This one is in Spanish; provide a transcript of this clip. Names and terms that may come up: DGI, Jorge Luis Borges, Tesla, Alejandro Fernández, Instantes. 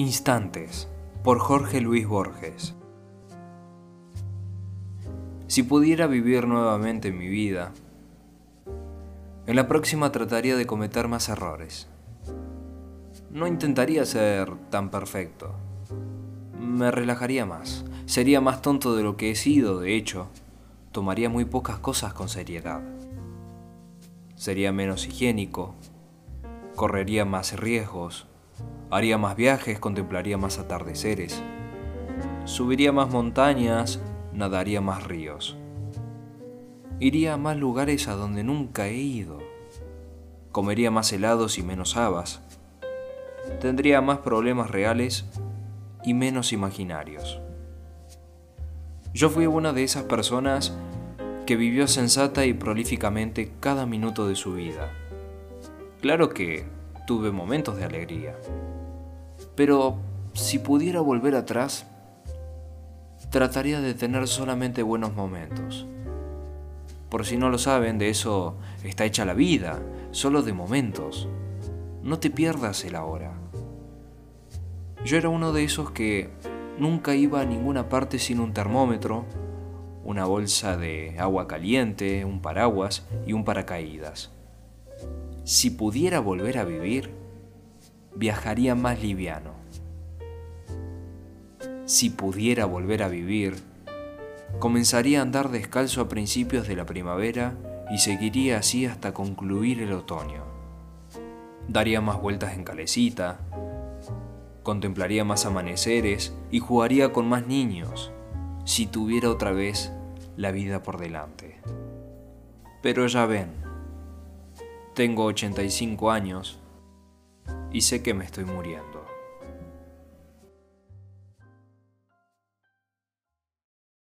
Instantes, por Jorge Luis Borges. Si pudiera vivir nuevamente mi vida, en la próxima trataría de cometer más errores. No intentaría ser tan perfecto. Me relajaría más. Sería más tonto de lo que he sido, de hecho. Tomaría muy pocas cosas con seriedad. Sería menos higiénico. Correría más riesgos. Haría más viajes, contemplaría más atardeceres. Subiría más montañas, nadaría más ríos. Iría a más lugares a donde nunca he ido. Comería más helados y menos habas. Tendría más problemas reales y menos imaginarios. Yo fui una de esas personas que vivió sensata y prolíficamente cada minuto de su vida. Claro que tuve momentos de alegría, pero si pudiera volver atrás, trataría de tener solamente buenos momentos. Por si no lo saben, de eso está hecha la vida, solo de momentos. No te pierdas el ahora. Yo era uno de esos que nunca iba a ninguna parte sin un termómetro, una bolsa de agua caliente, un paraguas y un paracaídas. Si pudiera volver a vivir, viajaría más liviano. Si pudiera volver a vivir, comenzaría a andar descalzo a principios de la primavera y seguiría así hasta concluir el otoño. Daría más vueltas en calecita, contemplaría más amaneceres y jugaría con más niños, si tuviera otra vez la vida por delante. Pero ya ven, tengo 85 años y sé que me estoy muriendo.